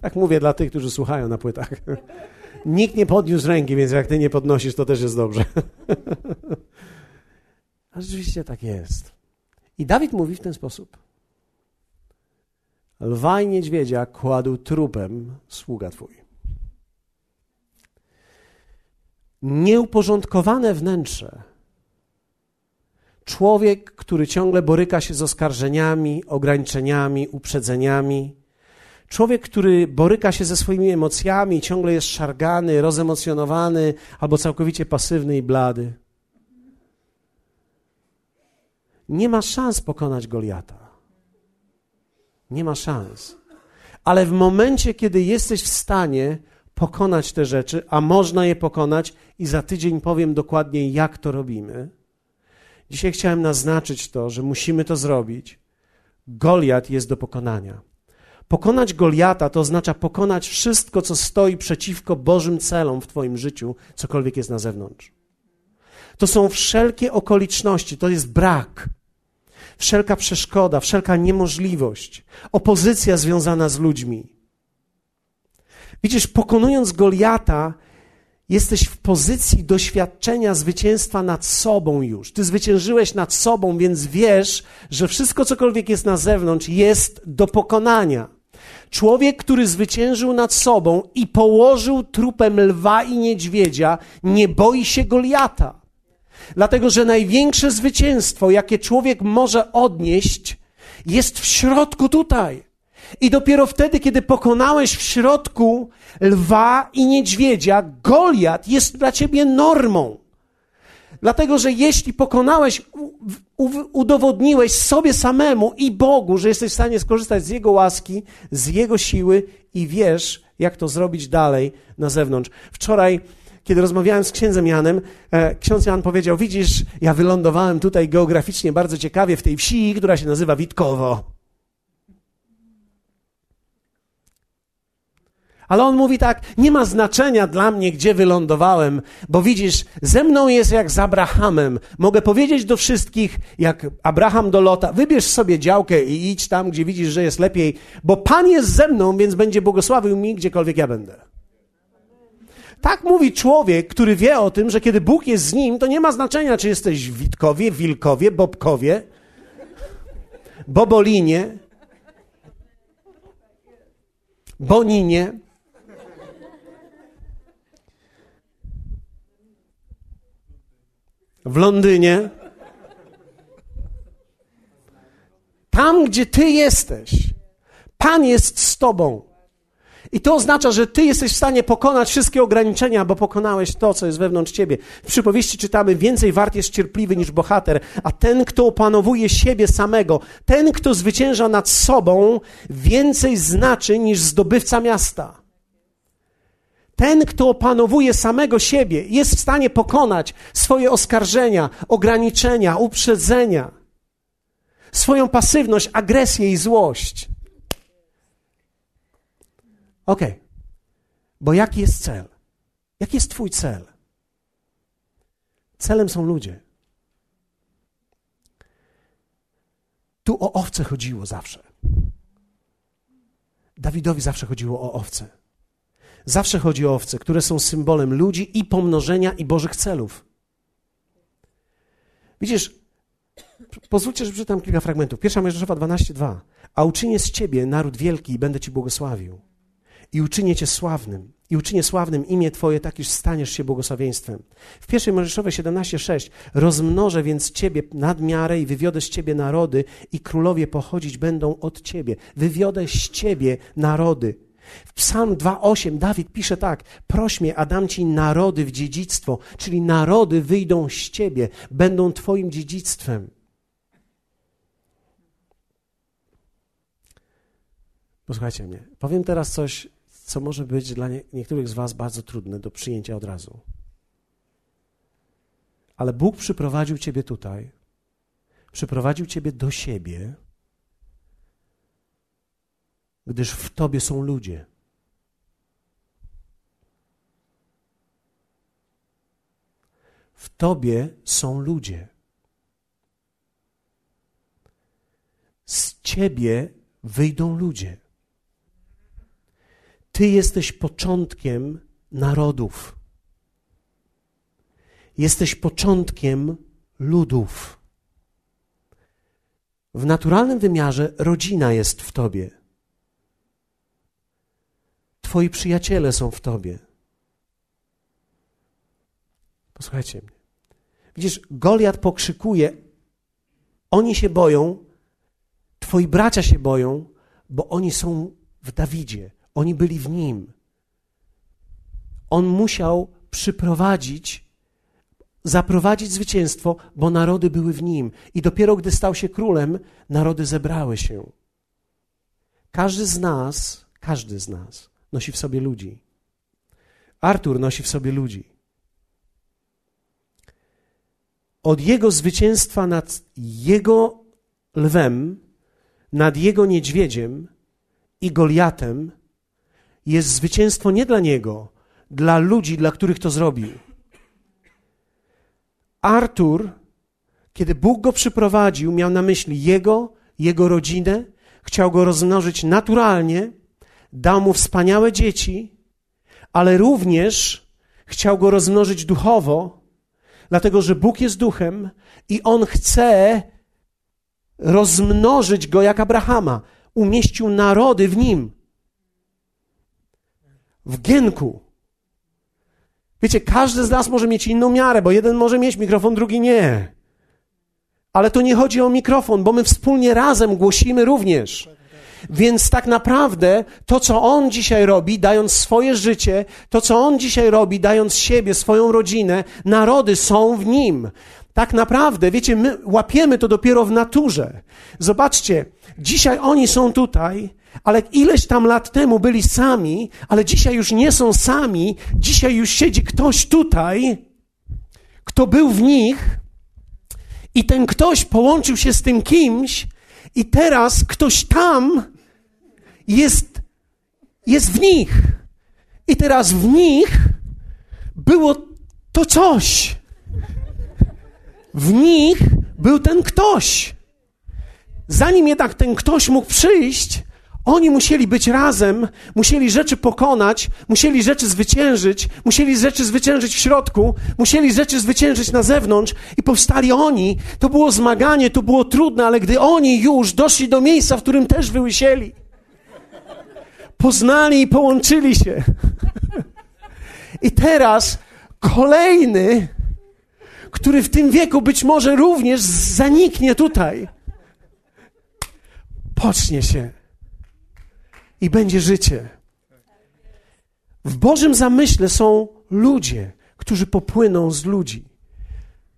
Tak mówię dla tych, którzy słuchają na płytach. Nikt nie podniósł ręki, więc jak ty nie podnosisz, to też jest dobrze. A rzeczywiście tak jest. I Dawid mówi w ten sposób. Lwa i niedźwiedzia kładł trupem sługa twój. nieuporządkowane wnętrze. Człowiek, który ciągle boryka się z oskarżeniami, ograniczeniami, uprzedzeniami. Człowiek, który boryka się ze swoimi emocjami, ciągle jest szargany, rozemocjonowany albo całkowicie pasywny i blady. Nie ma szans pokonać Goliata. Nie ma szans. Ale w momencie, kiedy jesteś w stanie pokonać te rzeczy, a można je pokonać i za tydzień powiem dokładnie, jak to robimy. Dzisiaj chciałem naznaczyć to, że musimy to zrobić. Goliat jest do pokonania. Pokonać Goliata to oznacza pokonać wszystko, co stoi przeciwko Bożym celom w twoim życiu, cokolwiek jest na zewnątrz. To są wszelkie okoliczności, to jest brak, wszelka przeszkoda, wszelka niemożliwość, opozycja związana z ludźmi. Widzisz, pokonując Goliata, jesteś w pozycji doświadczenia zwycięstwa nad sobą już. Ty zwyciężyłeś nad sobą, więc wiesz, że wszystko, cokolwiek jest na zewnątrz, jest do pokonania. Człowiek, który zwyciężył nad sobą i położył trupem lwa i niedźwiedzia, nie boi się Goliata. Dlatego, że największe zwycięstwo, jakie człowiek może odnieść, jest w środku tutaj. I dopiero wtedy, kiedy pokonałeś w środku lwa i niedźwiedzia, Goliat jest dla ciebie normą. Dlatego, że jeśli pokonałeś, u, u, udowodniłeś sobie samemu i Bogu, że jesteś w stanie skorzystać z Jego łaski, z Jego siły i wiesz, jak to zrobić dalej na zewnątrz. Wczoraj, kiedy rozmawiałem z księdzem Janem, e, ksiądz Jan powiedział, widzisz, ja wylądowałem tutaj geograficznie bardzo ciekawie w tej wsi, która się nazywa Witkowo. Ale on mówi tak, nie ma znaczenia dla mnie, gdzie wylądowałem, bo widzisz, ze mną jest jak z Abrahamem. Mogę powiedzieć do wszystkich, jak Abraham do Lota, wybierz sobie działkę i idź tam, gdzie widzisz, że jest lepiej, bo Pan jest ze mną, więc będzie błogosławił mi, gdziekolwiek ja będę. Tak mówi człowiek, który wie o tym, że kiedy Bóg jest z nim, to nie ma znaczenia, czy jesteś w Witkowie, Wilkowie, Bobkowie, Bobolinie, Boninie. W Londynie, tam gdzie ty jesteś, Pan jest z tobą i to oznacza, że ty jesteś w stanie pokonać wszystkie ograniczenia, bo pokonałeś to, co jest wewnątrz ciebie. W przypowieści czytamy, więcej wart jest cierpliwy niż bohater, a ten, kto opanowuje siebie samego, ten, kto zwycięża nad sobą, więcej znaczy niż zdobywca miasta. Ten, kto opanowuje samego siebie, jest w stanie pokonać swoje oskarżenia, ograniczenia, uprzedzenia, swoją pasywność, agresję i złość. Okej, okay. Bo jaki jest cel? Jaki jest twój cel? Celem są ludzie. Tu o owce chodziło zawsze. Dawidowi zawsze chodziło o owce. Zawsze chodzi o owce, które są symbolem ludzi i pomnożenia i Bożych celów. Widzisz, pozwólcie, że przeczytam kilka fragmentów. Pierwsza Mojżeszowa dwanaście dwa. A uczynię z ciebie naród wielki i będę ci błogosławił. I uczynię cię sławnym. I uczynię sławnym imię twoje, tak iż staniesz się błogosławieństwem. W pierwszej Mojżeszowej siedemnaście sześć. Rozmnożę więc ciebie nad miarę i wywiodę z ciebie narody i królowie pochodzić będą od ciebie. Wywiodę z ciebie narody. W Psalm dwa osiem Dawid pisze tak, proś mnie, a dam ci narody w dziedzictwo, czyli narody wyjdą z ciebie, będą twoim dziedzictwem. Posłuchajcie mnie, powiem teraz coś, co może być dla nie- niektórych z was bardzo trudne do przyjęcia od razu. Ale Bóg przyprowadził ciebie tutaj, przyprowadził ciebie do siebie, gdyż w tobie są ludzie. W tobie są ludzie. Z ciebie wyjdą ludzie. Ty jesteś początkiem narodów. Jesteś początkiem ludów. W naturalnym wymiarze rodzina jest w tobie. Twoi przyjaciele są w tobie. Posłuchajcie mnie. Widzisz, Goliat pokrzykuje, oni się boją, twoi bracia się boją, bo oni są w Dawidzie, oni byli w nim. On musiał przyprowadzić, zaprowadzić zwycięstwo, bo narody były w nim. I dopiero gdy stał się królem, narody zebrały się. Każdy z nas, każdy z nas nosi w sobie ludzi. Artur nosi w sobie ludzi. Od jego zwycięstwa nad jego lwem, nad jego niedźwiedziem i Goliatem jest zwycięstwo nie dla niego, dla ludzi, dla których to zrobił. Artur, kiedy Bóg go przyprowadził, miał na myśli jego, jego rodzinę, chciał go rozmnożyć naturalnie, dał mu wspaniałe dzieci, ale również chciał go rozmnożyć duchowo, dlatego że Bóg jest duchem i on chce rozmnożyć go jak Abrahama. Umieścił narody w nim, w Gienku. Wiecie, każdy z nas może mieć inną miarę, bo jeden może mieć mikrofon, drugi nie. Ale to nie chodzi o mikrofon, bo my wspólnie razem głosimy również. Więc tak naprawdę to, co on dzisiaj robi, dając swoje życie, to, co on dzisiaj robi, dając siebie, swoją rodzinę, narody są w nim. Tak naprawdę, wiecie, my łapiemy to dopiero w naturze. Zobaczcie, dzisiaj oni są tutaj, ale ileś tam lat temu byli sami, ale dzisiaj już nie są sami, dzisiaj już siedzi ktoś tutaj, kto był w nich i ten ktoś połączył się z tym kimś i teraz ktoś tam jest, jest w nich. I teraz w nich było to coś. W nich był ten ktoś. Zanim jednak ten ktoś mógł przyjść, oni musieli być razem, musieli rzeczy pokonać, musieli rzeczy zwyciężyć, musieli rzeczy zwyciężyć w środku, musieli rzeczy zwyciężyć na zewnątrz i powstali oni. To było zmaganie, to było trudne, ale gdy oni już doszli do miejsca, w którym też wyłysieli, poznali i połączyli się. I teraz kolejny, który w tym wieku być może również zaniknie tutaj, pocznie się. I będzie życie. W Bożym zamyśle są ludzie, którzy popłyną z ludzi.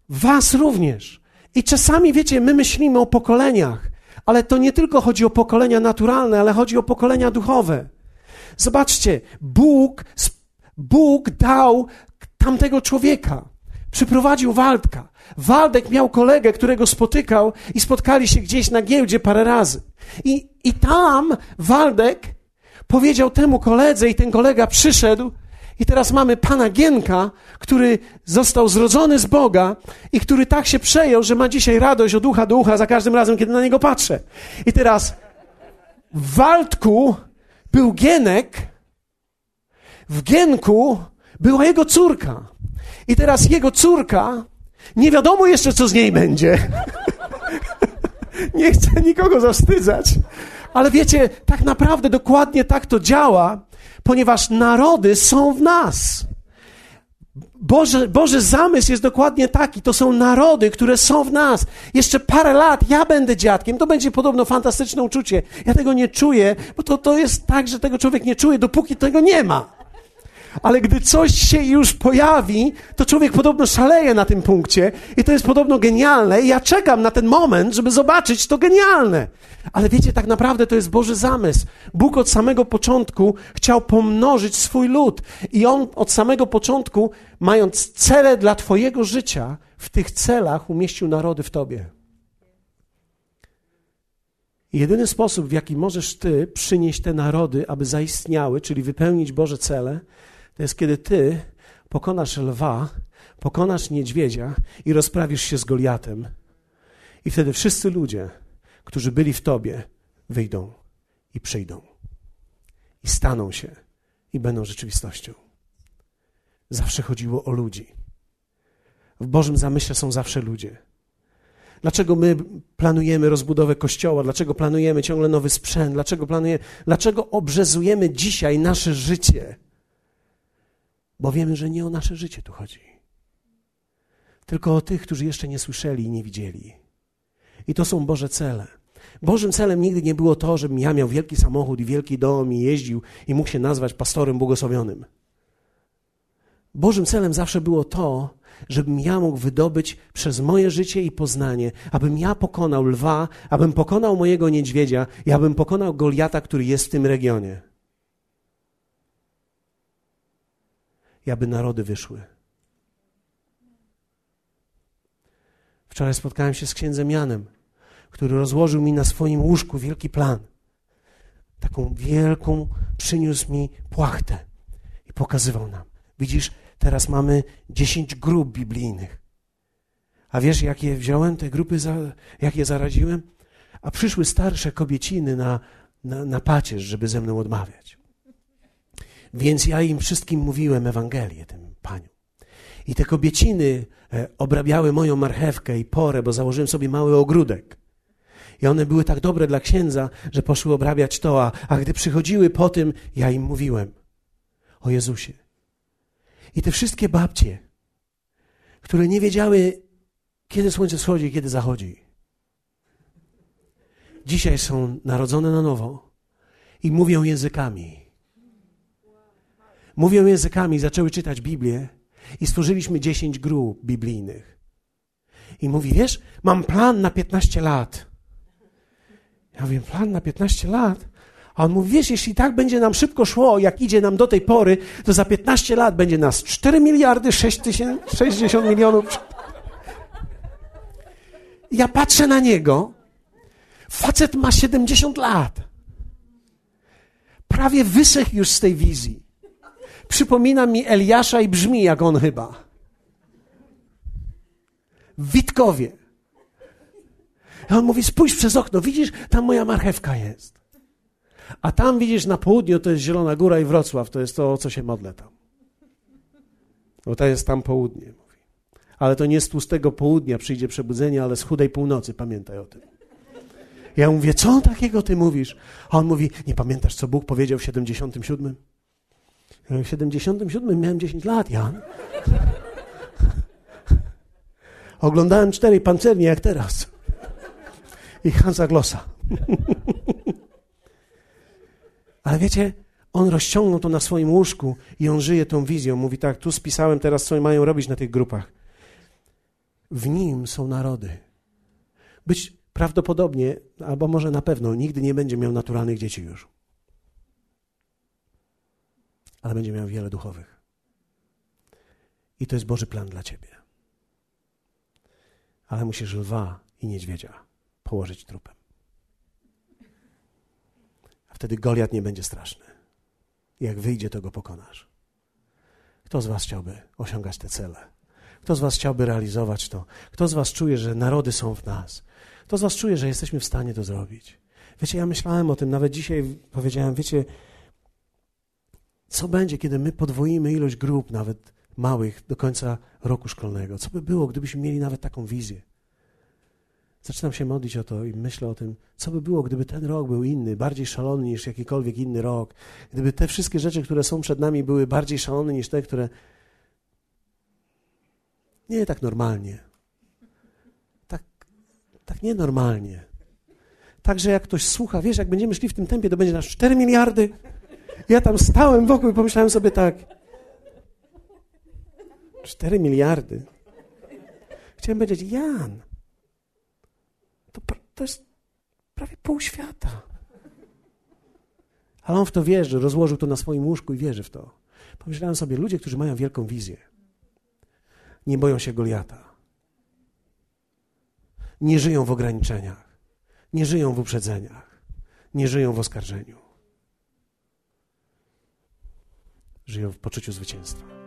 Was również. I czasami, wiecie, my myślimy o pokoleniach, ale to nie tylko chodzi o pokolenia naturalne, ale chodzi o pokolenia duchowe. Zobaczcie, Bóg, Bóg dał tamtego człowieka. Przyprowadził Waldka. Waldek miał kolegę, którego spotykał i spotkali się gdzieś na giełdzie parę razy. I, i tam Waldek powiedział temu koledze i ten kolega przyszedł i teraz mamy pana Gienka, który został zrodzony z Boga i który tak się przejął, że ma dzisiaj radość od ucha do ucha za każdym razem, kiedy na niego patrzę. I teraz w Waldku był Gienek, w Gienku była jego córka. I teraz jego córka, nie wiadomo jeszcze, co z niej będzie. Nie chcę nikogo zawstydzać, ale wiecie, tak naprawdę dokładnie tak to działa, ponieważ narody są w nas. Boże, Boży zamysł jest dokładnie taki, to są narody, które są w nas. Jeszcze parę lat ja będę dziadkiem, to będzie podobno fantastyczne uczucie. Ja tego nie czuję, bo to, to jest tak, że tego człowiek nie czuje, dopóki tego nie ma. Ale gdy coś się już pojawi, to człowiek podobno szaleje na tym punkcie i to jest podobno genialne i ja czekam na ten moment, żeby zobaczyć to genialne. Ale wiecie, tak naprawdę to jest Boży zamysł. Bóg od samego początku chciał pomnożyć swój lud i On od samego początku, mając cele dla twojego życia, w tych celach umieścił narody w tobie. I jedyny sposób, w jaki możesz ty przynieść te narody, aby zaistniały, czyli wypełnić Boże cele, to jest kiedy ty pokonasz lwa, pokonasz niedźwiedzia i rozprawisz się z Goliatem. I wtedy wszyscy ludzie, którzy byli w tobie, wyjdą i przyjdą. I staną się i będą rzeczywistością. Zawsze chodziło o ludzi. W Bożym zamyśle są zawsze ludzie. Dlaczego my planujemy rozbudowę kościoła? Dlaczego planujemy ciągle nowy sprzęt? Dlaczego planujemy, dlaczego obrzezujemy dzisiaj nasze życie? Bo wiemy, że nie o nasze życie tu chodzi. tylko o tych, którzy jeszcze nie słyszeli i nie widzieli. I to są Boże cele. Bożym celem nigdy nie było to, żebym ja miał wielki samochód i wielki dom i jeździł i mógł się nazwać pastorem błogosławionym. Bożym celem zawsze było to, żebym ja mógł wydobyć przez moje życie i poznanie, abym ja pokonał lwa, abym pokonał mojego niedźwiedzia i abym pokonał Goliata, który jest w tym regionie. I aby narody wyszły. Wczoraj spotkałem się z księdzem Janem, który rozłożył mi na swoim łóżku wielki plan. Taką wielką przyniósł mi płachtę i pokazywał nam. Widzisz, teraz mamy dziesięć grup biblijnych. A wiesz, jak je wziąłem, te grupy, za, jak je zaradziłem? A przyszły starsze kobieciny na, na, na pacierz, żeby ze mną odmawiać. Więc ja im wszystkim mówiłem Ewangelię, tym paniom. I te kobieciny obrabiały moją marchewkę i porę, bo założyłem sobie mały ogródek. I one były tak dobre dla księdza, że poszły obrabiać to, a, a gdy przychodziły po tym, ja im mówiłem o Jezusie. I te wszystkie babcie, które nie wiedziały, kiedy słońce wschodzi, kiedy zachodzi, dzisiaj są narodzone na nowo i mówią językami. Mówią językami, zaczęły czytać Biblię i stworzyliśmy dziesięć grup biblijnych. I mówi, wiesz, mam plan na piętnaście lat. Ja mówię, plan na piętnaście lat? A on mówi, wiesz, jeśli tak będzie nam szybko szło, jak idzie nam do tej pory, to za piętnaście lat będzie nas cztery miliardy sześćdziesiąt milionów. Ja patrzę na niego, facet ma siedemdziesiąt lat. Prawie wysechł już z tej wizji. Przypomina mi Eliasza i brzmi jak on chyba. W Witkowie. A on mówi, spójrz przez okno, widzisz, tam moja marchewka jest. A tam, widzisz, na południu to jest Zielona Góra i Wrocław, to jest to, o co się modlę tam. Bo to jest tam południe, mówi. Ale to nie z tłustego południa przyjdzie przebudzenie, ale z chudej północy, pamiętaj o tym. Ja mówię, co takiego ty mówisz? A on mówi, nie pamiętasz, co Bóg powiedział w siedemdziesiątym siódmym? Ja mówię, w siedemdziesiątym siódmym miałem dziesięć lat, Jan. Oglądałem cztery pancernie, jak teraz. I Hansa Glossa. Ale wiecie, on rozciągnął to na swoim łóżku i on żyje tą wizją. Mówi tak, tu spisałem teraz, co mają robić na tych grupach. W nim są narody. Być prawdopodobnie, albo może na pewno, nigdy nie będzie miał naturalnych dzieci już. Ale będzie miał wiele duchowych. I to jest Boży plan dla ciebie. Ale musisz lwa i niedźwiedzia położyć trupem. Wtedy Goliat nie będzie straszny. Jak wyjdzie, to go pokonasz. Kto z was chciałby osiągać te cele? Kto z was chciałby realizować to? Kto z was czuje, że narody są w nas? Kto z was czuje, że jesteśmy w stanie to zrobić? Wiecie, ja myślałem o tym, nawet dzisiaj powiedziałem, wiecie, co będzie, kiedy my podwoimy ilość grup, nawet małych, do końca roku szkolnego? Co by było, gdybyśmy mieli nawet taką wizję? Zaczynam się modlić o to i myślę o tym, co by było, gdyby ten rok był inny, bardziej szalony niż jakikolwiek inny rok. Gdyby te wszystkie rzeczy, które są przed nami, były bardziej szalone niż te, które... Nie tak normalnie. Tak, tak nienormalnie. Także jak ktoś słucha, wiesz, jak będziemy szli w tym tempie, to będzie nas cztery miliardy. Ja tam stałem wokół i pomyślałem sobie tak. cztery miliardy. Chciałem powiedzieć, Jan... To, to jest prawie pół świata. Ale on w to wierzy, rozłożył to na swoim łóżku i wierzy w to. Pomyślałem sobie, ludzie, którzy mają wielką wizję, nie boją się Goliata. Nie żyją w ograniczeniach. Nie żyją w uprzedzeniach. Nie żyją w oskarżeniu. Żyją w poczuciu zwycięstwa.